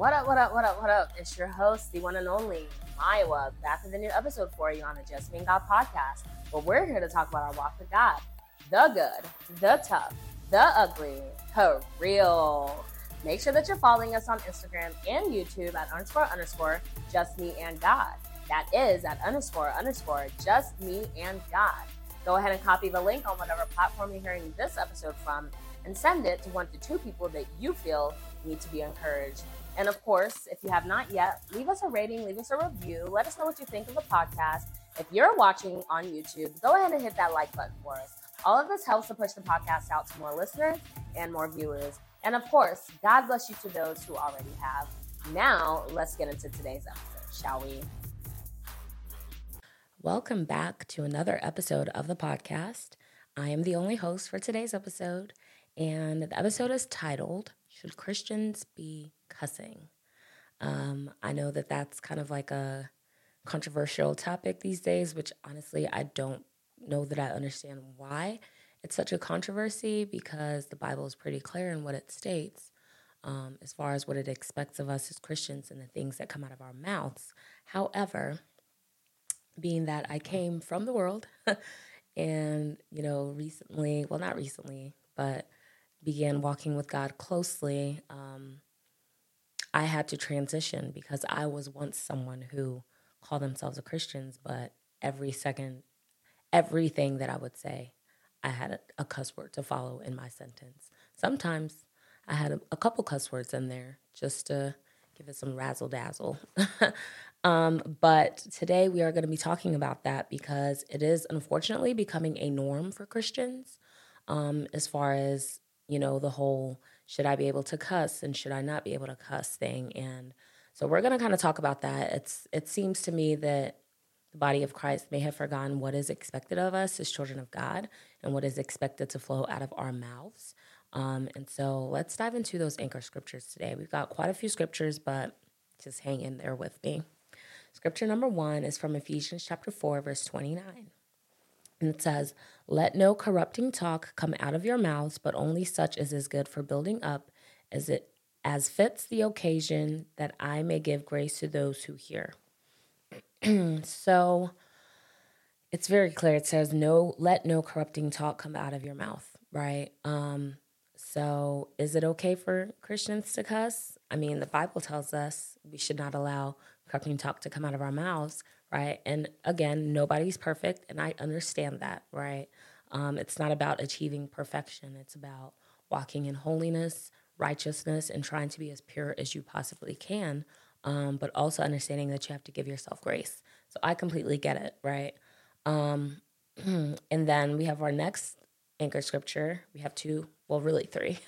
What up, what up, what up, what up? It's your host, the one and only, Maiwa, back with a new episode for you on the Just Me and God podcast, where we're here to talk about our walk with God, the good, the tough, the ugly, for real. Make sure that you're following us on Instagram and YouTube at __ Just Me and God. That is at __ Just Me and God. Go ahead and copy the link on whatever platform you're hearing this episode from and send it to 1 to 2 people that you feel need to be encouraged. And of course, if you have not yet, leave us a rating, leave us a review. Let us know what you think of the podcast. If you're watching on YouTube, go ahead and hit that like button for us. All of this helps to push the podcast out to more listeners and more viewers. And of course, God bless you to those who already have. Now, let's get into today's episode, shall we? Welcome back to another episode of the podcast. I am the only host for today's episode, and the episode is titled, Should Christians Be Cussing? I know that that's kind of like a controversial topic these days, which honestly, I don't know that I understand why it's such a controversy, because the Bible is pretty clear in what it states as far as what it expects of us as Christians and the things that come out of our mouths. However, being that I came from the world and, you know, not recently, but began walking with God closely, I had to transition, because I was once someone who called themselves a Christian, but everything that I would say, I had a cuss word to follow in my sentence. Sometimes I had a couple cuss words in there just to give it some razzle-dazzle. But today we are going to be talking about that, because it is unfortunately becoming a norm for Christians as far as, you know, the whole should I be able to cuss and should I not be able to cuss thing. And so we're going to kind of talk about that. It seems to me that the body of Christ may have forgotten what is expected of us as children of God and what is expected to flow out of our mouths. And so let's dive into those anchor scriptures today. We've got quite a few scriptures, but just hang in there with me. Scripture number 1 is from Ephesians chapter 4, verse 29. And it says, "Let no corrupting talk come out of your mouths, but only such as is good for building up as fits the occasion, that I may give grace to those who hear." So it's very clear. It says, let no corrupting talk come out of your mouth, right? So is it okay for Christians to cuss? I mean, the Bible tells us we should not allow corrupting talk to come out of our mouths, right? And again, nobody's perfect, and I understand that, right? It's not about achieving perfection. It's about walking in holiness, righteousness, and trying to be as pure as you possibly can. But also understanding that you have to give yourself grace. So I completely get it, right? And then we have our next anchor scripture. We have 2, well, really 3.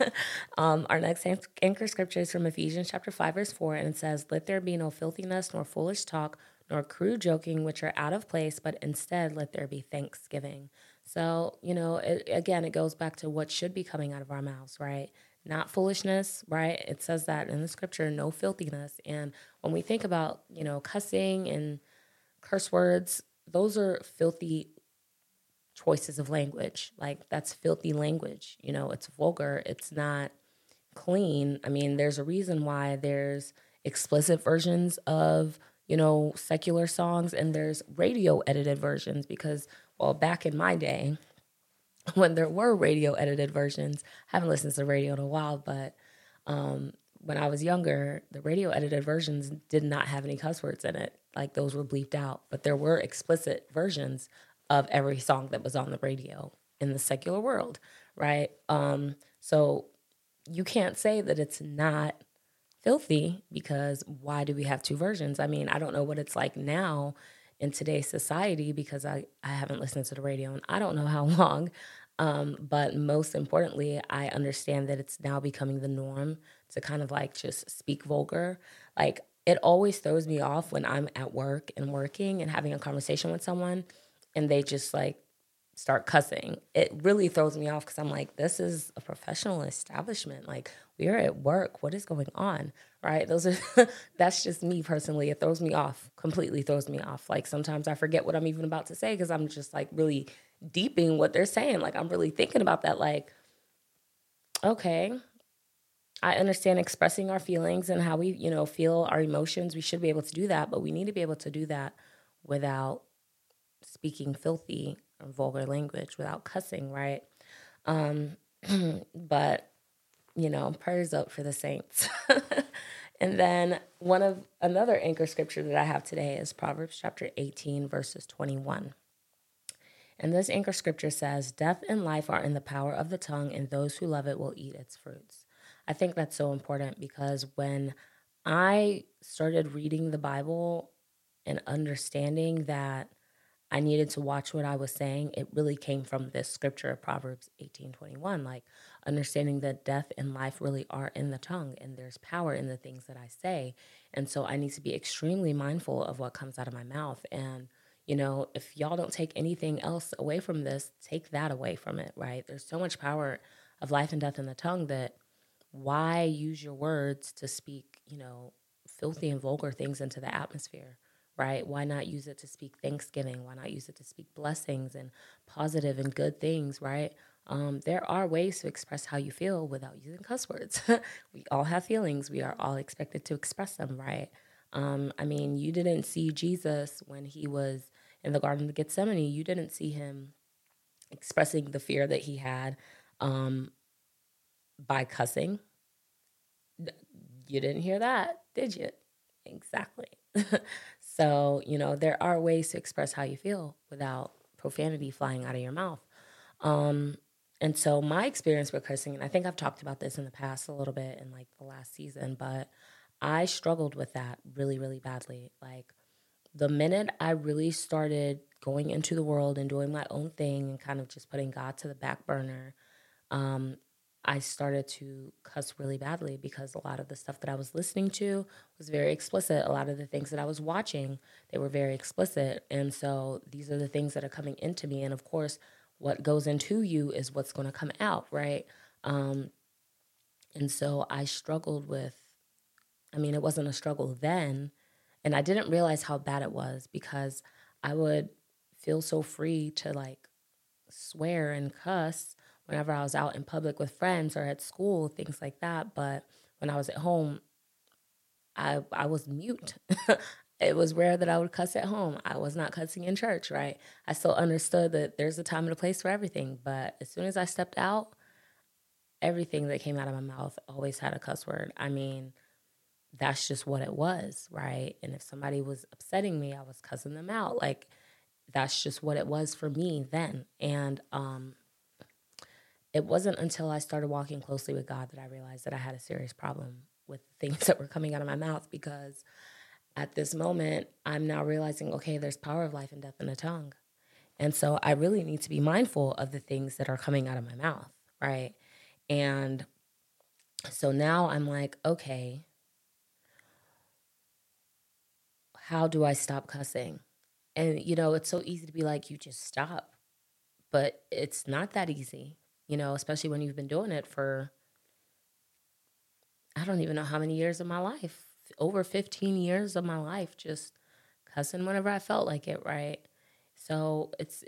Our next anchor scripture is from Ephesians chapter 5, verse 4, and it says, "Let there be no filthiness, nor foolish talk, nor crude joking, which are out of place, but instead let there be thanksgiving." So, you know, it goes back to what should be coming out of our mouths, right? Not foolishness, right? It says that in the scripture, no filthiness. And when we think about, you know, cussing and curse words, those are filthy choices of language. Like, that's filthy language. You know, it's vulgar. It's not clean. I mean, there's a reason why there's explicit versions of, you know, secular songs, and there's radio-edited versions, because, well, back in my day, when there were radio-edited versions, I haven't listened to the radio in a while, but when I was younger, the radio-edited versions did not have any cuss words in it. Like, those were bleeped out. But there were explicit versions of every song that was on the radio in the secular world, right? So you can't say that it's not filthy, because why do we have 2 versions? I mean, I don't know what it's like now in today's society, because I haven't listened to the radio and I don't know how long. But most importantly, I understand that it's now becoming the norm to kind of like just speak vulgar. Like, it always throws me off when I'm at work and working and having a conversation with someone and they just like start cussing. It really throws me off, because I'm like, this is a professional establishment. Like, we are at work. What is going on? Right? That's just me personally. It throws me off, completely throws me off. Like, sometimes I forget what I'm even about to say, because I'm just like really deeping what they're saying. Like, I'm really thinking about that. Like, okay, I understand expressing our feelings and how we, you know, feel our emotions. We should be able to do that, but we need to be able to do that without speaking filthy or vulgar language, without cussing, right? But, you know, prayers up for the saints. And then another anchor scripture that I have today is Proverbs chapter 18, verses 21. And this anchor scripture says, "Death and life are in the power of the tongue, and those who love it will eat its fruits." I think that's so important, because when I started reading the Bible and understanding that I needed to watch what I was saying, it really came from this scripture of Proverbs 18:21, like understanding that death and life really are in the tongue and there's power in the things that I say. And so I need to be extremely mindful of what comes out of my mouth. And, you know, if y'all don't take anything else away from this, take that away from it, right? There's so much power of life and death in the tongue that why use your words to speak, you know, filthy and vulgar things into the atmosphere, right? Why not use it to speak thanksgiving? Why not use it to speak blessings and positive and good things, right? There are ways to express how you feel without using cuss words. We all have feelings. We are all expected to express them, right? I mean, you didn't see Jesus when he was in the Garden of Gethsemane. You didn't see him expressing the fear that he had, by cussing. You didn't hear that, did you? Exactly. So, you know, there are ways to express how you feel without profanity flying out of your mouth. And so my experience with cursing, and I think I've talked about this in the past a little bit in like the last season, but I struggled with that really, really badly. Like the minute I really started going into the world and doing my own thing and kind of just putting God to the back burner, I started to cuss really badly, because a lot of the stuff that I was listening to was very explicit. A lot of the things that I was watching, they were very explicit. And so these are the things that are coming into me. And of course, what goes into you is what's going to come out, right? And so I struggled with, I mean, it wasn't a struggle then. And I didn't realize how bad it was, because I would feel so free to like swear and cuss whenever I was out in public with friends or at school, things like that. But when I was at home, I was mute. It was rare that I would cuss at home. I was not cussing in church, right? I still understood that there's a time and a place for everything. But as soon as I stepped out, everything that came out of my mouth always had a cuss word. I mean, that's just what it was, right? And if somebody was upsetting me, I was cussing them out. Like, that's just what it was for me then. And, it wasn't until I started walking closely with God that I realized that I had a serious problem with things that were coming out of my mouth, because at this moment, I'm now realizing, okay, there's power of life and death in the tongue. And so I really need to be mindful of the things that are coming out of my mouth, right? And so now I'm like, okay, how do I stop cussing? And, you know, it's so easy to be like, you just stop. But it's not that easy. You know, especially when you've been doing it for, I don't even know how many years of my life, over 15 years of my life, just cussing whenever I felt like it, right? So it's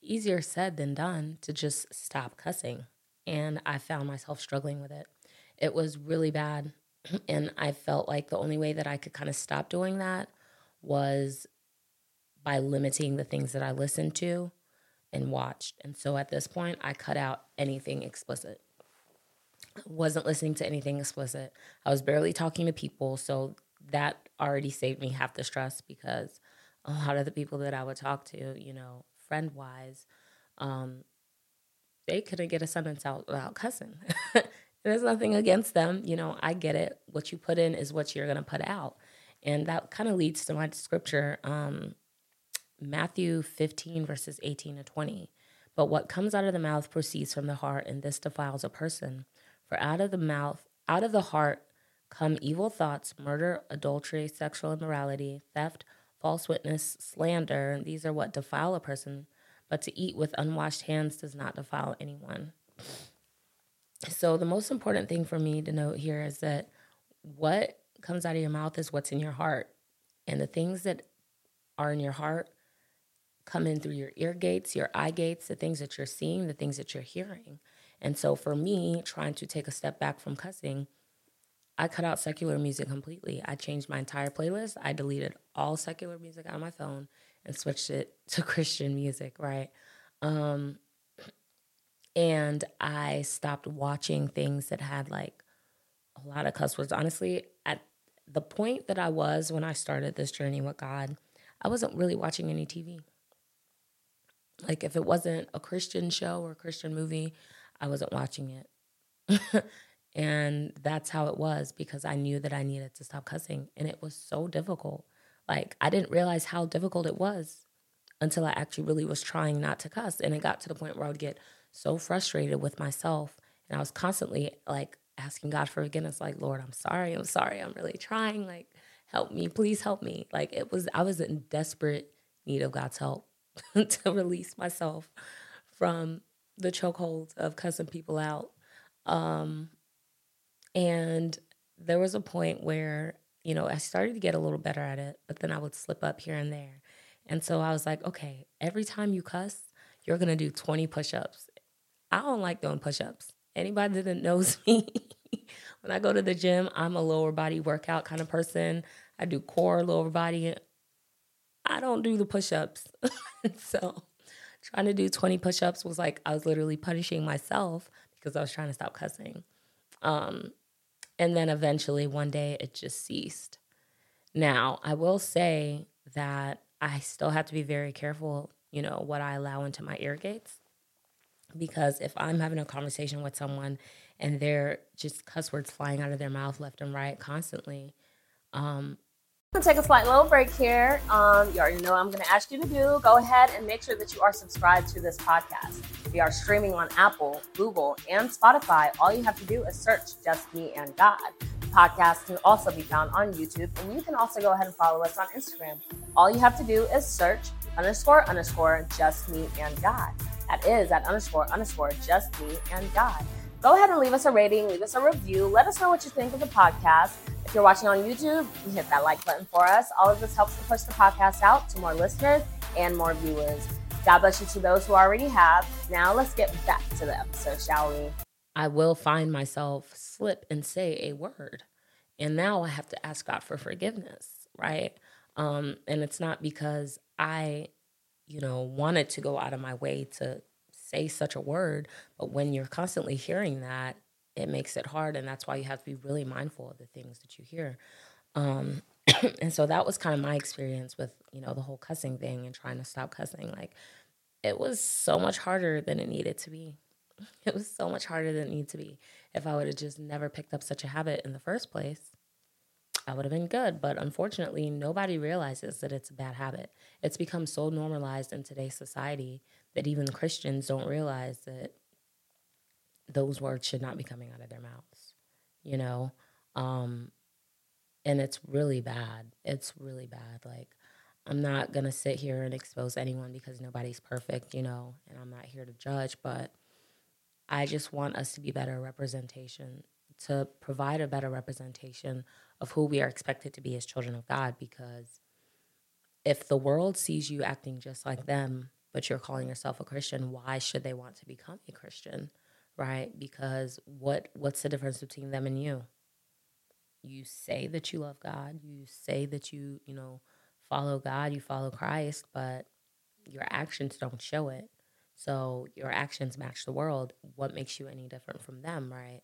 easier said than done to just stop cussing. And I found myself struggling with it. It was really bad. And I felt like the only way that I could kind of stop doing that was by limiting the things that I listened to and watched. And so at this point, I cut out anything explicit. I wasn't listening to anything explicit. I was barely talking to people. So that already saved me half the stress, because a lot of the people that I would talk to, you know, friend-wise, they couldn't get a sentence out without cussing. There's nothing against them. You know, I get it. What you put in is what you're going to put out. And that kind of leads to my scripture, Matthew 15, verses 18 to 20. But what comes out of the mouth proceeds from the heart, and this defiles a person. For out of the heart come evil thoughts, murder, adultery, sexual immorality, theft, false witness, slander. These are what defile a person, but to eat with unwashed hands does not defile anyone. So the most important thing for me to note here is that what comes out of your mouth is what's in your heart. And the things that are in your heart come in through your ear gates, your eye gates, the things that you're seeing, the things that you're hearing. And so for me, trying to take a step back from cussing I cut out secular music completely. I changed my entire playlist. I deleted all secular music on my phone and switched it to Christian music, right? And I stopped watching things that had, like, a lot of cuss words. Honestly, at the point that I was when I started this journey with God, I wasn't really watching any TV. Like, if it wasn't a Christian show or a Christian movie, I wasn't watching it. And that's how it was, because I knew that I needed to stop cussing. And it was so difficult. Like, I didn't realize how difficult it was until I actually really was trying not to cuss. And it got to the point where I would get so frustrated with myself. And I was constantly, like, asking God for forgiveness. Like, Lord, I'm sorry. I'm really trying. Like, help me. Please help me. Like, I was in desperate need of God's help to release myself from the chokehold of cussing people out. And there was a point where, you know, I started to get a little better at it, but then I would slip up here and there. And so I was like, okay, every time you cuss, you're going to do 20 push-ups. I don't like doing push-ups. Anybody that knows me, when I go to the gym, I'm a lower body workout kind of person. I do core, lower body. I don't do the push-ups. So trying to do 20 push-ups was like, I was literally punishing myself because I was trying to stop cussing. And then eventually one day it just ceased. Now, I will say that I still have to be very careful, you know, what I allow into my ear gates, because if I'm having a conversation with someone and they're just cuss words flying out of their mouth left and right constantly, I'm gonna take a slight little break here. You already know what I'm gonna ask you to do. Go ahead and make sure that you are subscribed to this podcast. We are streaming on Apple, Google, and Spotify. All you have to do is search Just Me and God. The podcast can also be found on YouTube, and you can also go ahead and follow us on Instagram. All you have to do is search __ Just Me and God. That is at __ Just Me and God. Go ahead and leave us a rating, leave us a review. Let us know what you think of the podcast. If you're watching on YouTube, you hit that like button for us. All of this helps to push the podcast out to more listeners and more viewers. God bless you to those who already have. Now let's get back to the episode, shall we? I will find myself slip and say a word. And now I have to ask God for forgiveness, right? And it's not because I, you know, wanted to go out of my way to say such a word, but when you're constantly hearing that, it makes it hard, and that's why you have to be really mindful of the things that you hear. And so that was kind of my experience with, you know, the whole cussing thing and trying to stop cussing. Like, it was so much harder than it needed to be. It was so much harder than it needed to be. If I would have just never picked up such a habit in the first place, I would have been good. But unfortunately, nobody realizes that it's a bad habit. It's become so normalized in today's society that even Christians don't realize that those words should not be coming out of their mouths, you know? And it's really bad. It's really bad. Like, I'm not going to sit here and expose anyone because nobody's perfect, you know, and I'm not here to judge, but I just want us to be better representation, to provide a better representation of who we are expected to be as children of God, because if the world sees you acting just like them, but you're calling yourself a Christian, why should they want to become a Christian, right? Because what's the difference between them and you? You say that you love God, you say that you, you know, follow God, you follow Christ, but your actions don't show it. So your actions match the world. What makes you any different from them, right?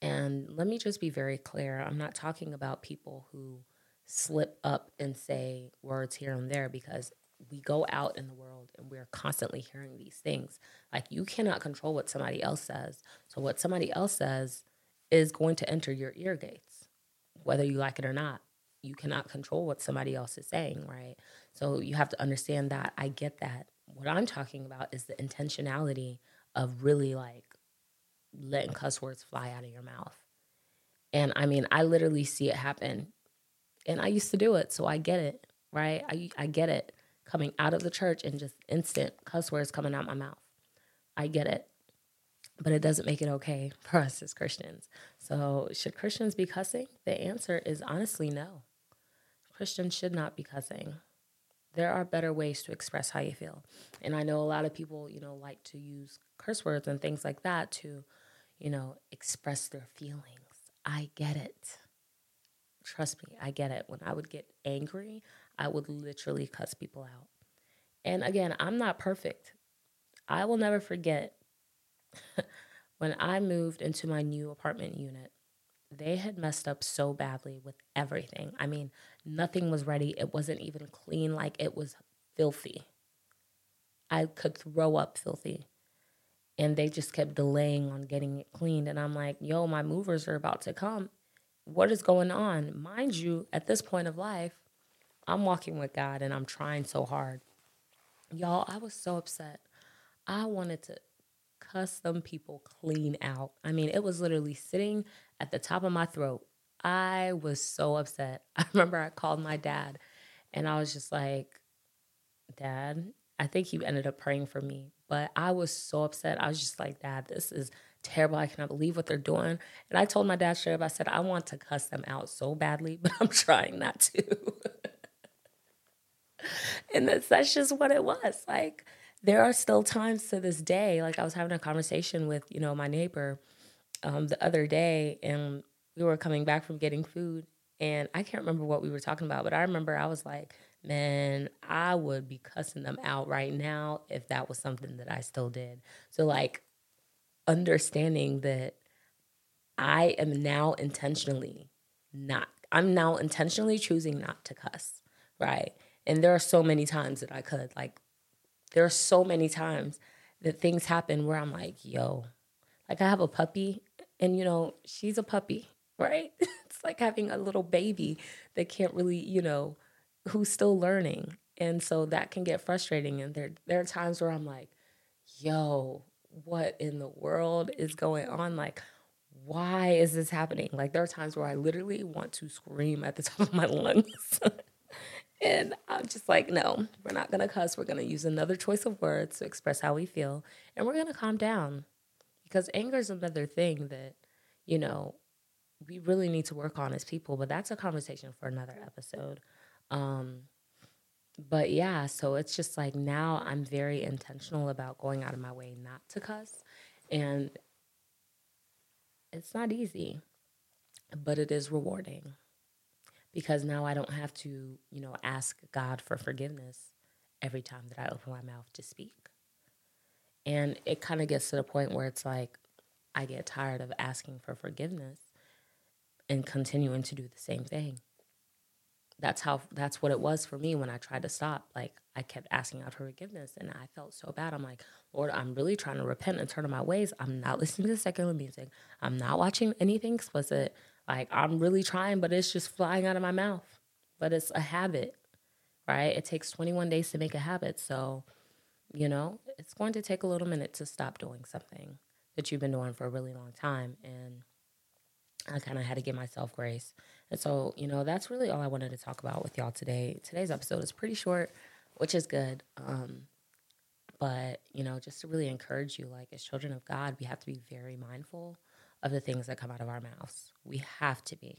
And let me just be very clear. I'm not talking about people who slip up and say words here and there, because we go out in the world and we're constantly hearing these things. Like, you cannot control what somebody else says. So what somebody else says is going to enter your ear gates, whether you like it or not. You cannot control what somebody else is saying, right? So you have to understand that. I get that. What I'm talking about is the intentionality of really, like, letting cuss words fly out of your mouth. And I mean, I literally see it happen. And I used to do it, so I get it, right? I get it. Coming out of the church and just instant cuss words coming out my mouth. I get it. But it doesn't make it okay for us as Christians. So should Christians be cussing? The answer is honestly no. Christians should not be cussing. There are better ways to express how you feel. And I know a lot of people, you know, like to use curse words and things like that to, you know, express their feelings. I get it. Trust me, I get it. When I would get angry, I would literally cuss people out. And again, I'm not perfect. I will never forget when I moved into my new apartment unit, they had messed up so badly with everything. I mean, nothing was ready. It wasn't even clean. Like, it was filthy. I could throw up filthy. And they just kept delaying on getting it cleaned. And I'm like, yo, my movers are about to come. What is going on? Mind you, at this point of life, I'm walking with God and I'm trying so hard. Y'all, I was so upset. I wanted to cuss them people clean out. I mean, it was literally sitting at the top of my throat. I was so upset. I remember I called my dad and I was just like, Dad, I think he ended up praying for me. But I was so upset. I was just like, Dad, this is terrible. I cannot believe what they're doing. And I told my dad straight up, I said, I want to cuss them out so badly, but I'm trying not to. And that's just what it was. Like, there are still times to this day. Like, I was having a conversation with, you know, my neighbor the other day, and we were coming back from getting food. And I can't remember what we were talking about, but I remember I was like, man, I would be cussing them out right now if that was something that I still did. So, like, understanding that I am now intentionally not, I'm now intentionally choosing not to cuss, right? And there are so many times that I could, like, there are so many times that things happen where I'm like, yo, like, I have a puppy and, you know, she's a puppy, right? It's like having a little baby that can't really, you know, who's still learning. And so that can get frustrating. And there are times where I'm like, yo, what in the world is going on? Like, why is this happening? Like, there are times where I literally want to scream at the top of my lungs. And I'm just like, no, we're not going to cuss. We're going to use another choice of words to express how we feel. And we're going to calm down. Because anger is another thing that, you know, we really need to work on as people. But that's a conversation for another episode. But yeah, so it's just like now I'm very intentional about going out of my way not to cuss, and it's not easy, but it is rewarding because now I don't have to, you know, ask God for forgiveness every time that I open my mouth to speak. And it kind of gets to the point where it's like, I get tired of asking for forgiveness and continuing to do the same thing. That's what it was for me when I tried to stop. Like, I kept asking out for forgiveness and I felt so bad. I'm like, Lord, I'm really trying to repent and turn on my ways. I'm not listening to secular music. I'm not watching anything explicit. Like, I'm really trying, but it's just flying out of my mouth. But it's a habit, right? It takes 21 days to make a habit. So, you know, it's going to take a little minute to stop doing something that you've been doing for a really long time. And I kind of had to give myself grace. And so, you know, that's really all I wanted to talk about with y'all today. Today's episode is pretty short, which is good. But, you know, just to really encourage you, like, as children of God, we have to be very mindful of the things that come out of our mouths. We have to be.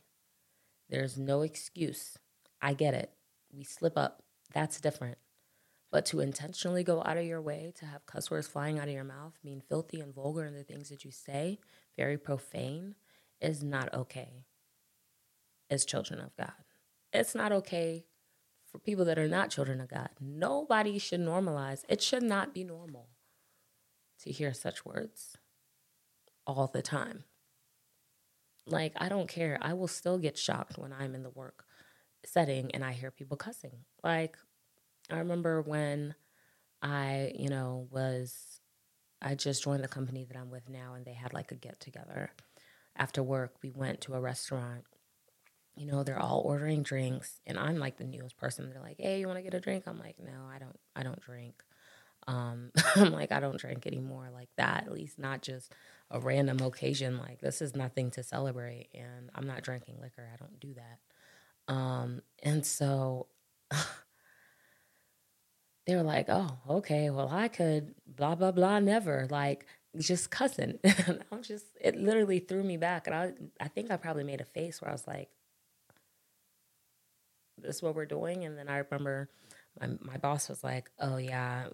There's no excuse. I get it. We slip up. That's different. But to intentionally go out of your way to have cuss words flying out of your mouth, mean filthy and vulgar in the things that you say, very profane, is not okay as children of God. It's not okay for people that are not children of God. Nobody should normalize. It should not be normal to hear such words all the time. Like, I don't care. I will still get shocked when I'm in the work setting and I hear people cussing. Like, I remember when I just joined the company that I'm with now, and they had like a get together. After work, we went to a restaurant. You know, they're all ordering drinks, and I'm like the newest person. They're like, hey, you want to get a drink? I'm like, no, I don't drink. I'm like, I don't drink anymore like that, at least not just a random occasion. Like, this is nothing to celebrate, and I'm not drinking liquor. I don't do that. And so they were like, oh, okay, well, I could blah, blah, blah, never. Like, just cussing. And it literally threw me back. And I think I probably made a face where I was like, this is what we're doing. And then I remember my boss was like, oh yeah,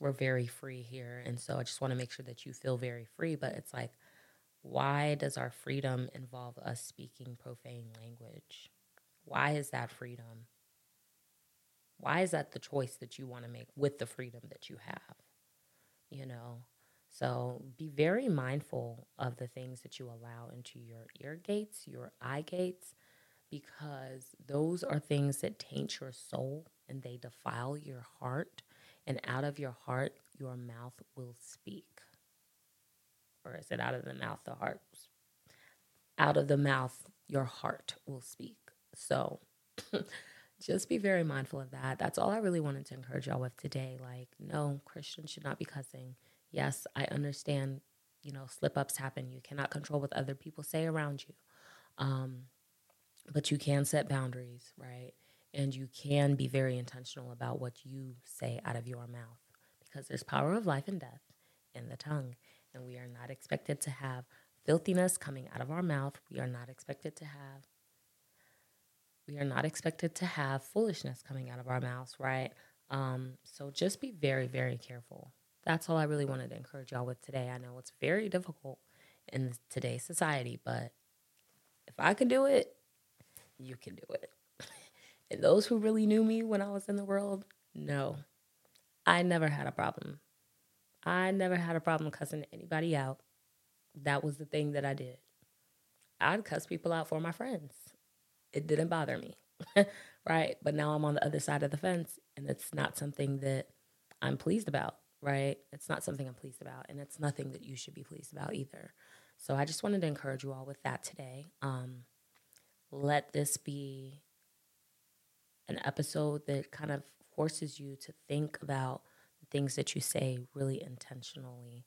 we're very free here. And so I just want to make sure that you feel very free. But it's like, Why does our freedom involve us speaking profane language? Why is that freedom? Why is that the choice that you want to make with the freedom that you have? You know, so be very mindful of the things that you allow into your ear gates, your eye gates, because those are things that taint your soul and they defile your heart. And out of your heart, your mouth will speak. Or is it out of the mouth, the heart? Out of the mouth, your heart will speak. So just be very mindful of that. That's all I really wanted to encourage y'all with today. Like, no, Christians should not be cussing. Yes, I understand, you know, slip-ups happen. You cannot control what other people say around you. But you can set boundaries, right? And you can be very intentional about what you say out of your mouth, because there's power of life and death in the tongue. And we are not expected to have filthiness coming out of our mouth. We are not expected to have foolishness coming out of our mouths, right? So just be very, very careful. That's all I really wanted to encourage y'all with today. I know it's very difficult in today's society, but if I can do it, you can do it. And those who really knew me when I was in the world, no, I never had a problem. I never had a problem cussing anybody out. That was the thing that I did. I'd cuss people out for my friends. It didn't bother me, right? But now I'm on the other side of the fence, and it's not something that I'm pleased about, right? It's not something I'm pleased about, and it's nothing that you should be pleased about either. So I just wanted to encourage you all with that today. Let this be an episode that kind of forces you to think about things that you say really intentionally.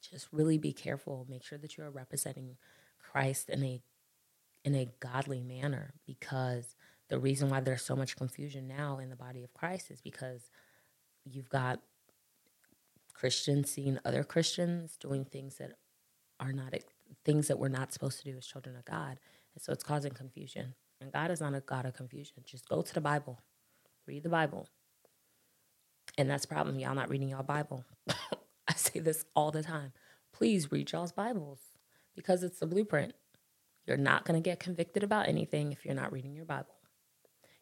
Just really be careful. Make sure that you are representing Christ in a godly manner, because the reason why there's so much confusion now in the body of Christ is because you've got Christians seeing other Christians doing things that we're not supposed to do as children of God. And so it's causing confusion. And God is not a God of confusion. Just go to the Bible. Read the Bible. And that's the problem. Y'all not reading y'all Bible. I say this all the time. Please read y'all's Bibles, because it's the blueprint. You're not going to get convicted about anything if you're not reading your Bible.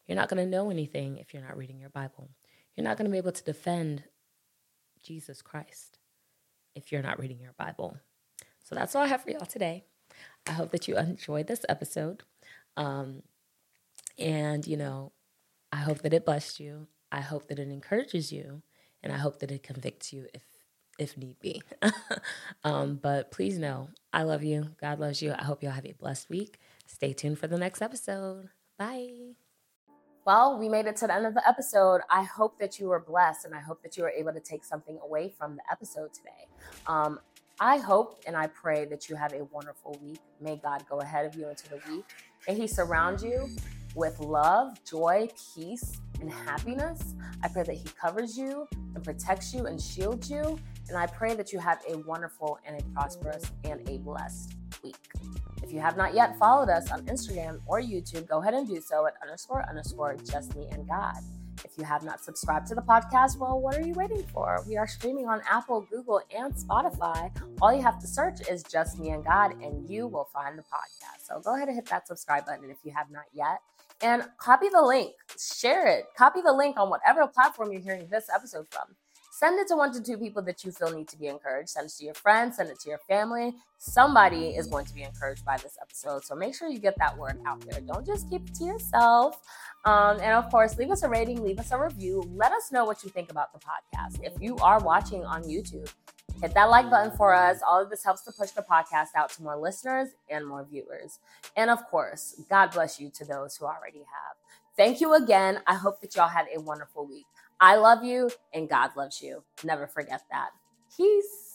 You're not going to know anything if you're not reading your Bible. You're not going to be able to defend Jesus Christ if you're not reading your Bible. So that's all I have for y'all today. I hope that you enjoyed this episode. And, you know, I hope that it blessed you. I hope that it encourages you, and I hope that it convicts you if need be. But please know, I love you. God loves you. I hope y'all have a blessed week. Stay tuned for the next episode. Bye. Well, we made it to the end of the episode. I hope that you were blessed, and I hope that you were able to take something away from the episode today. I hope and I pray that you have a wonderful week. May God go ahead of you into the week, and He surround you with love, joy, peace, and happiness. I pray that He covers you and protects you and shields you. And I pray that you have a wonderful and a prosperous and a blessed week. If you have not yet followed us on Instagram or YouTube, go ahead and do so at __ Just Me and God. If you have not subscribed to the podcast, well, what are you waiting for? We are streaming on Apple, Google, and Spotify. All you have to search is Just Me and God, and you will find the podcast. So go ahead and hit that subscribe button if you have not yet. And copy the link, share it, copy the link on whatever platform you're hearing this episode from. Send it to 1 to 2 people that you feel need to be encouraged. Send it to your friends, send it to your family. Somebody is going to be encouraged by this episode. So make sure you get that word out there. Don't just keep it to yourself. And of course, leave us a rating, leave us a review. Let us know what you think about the podcast. If you are watching on YouTube, hit that like button for us. All of this helps to push the podcast out to more listeners and more viewers. And of course, God bless you to those who already have. Thank you again. I hope that y'all had a wonderful week. I love you, and God loves you. Never forget that. Peace.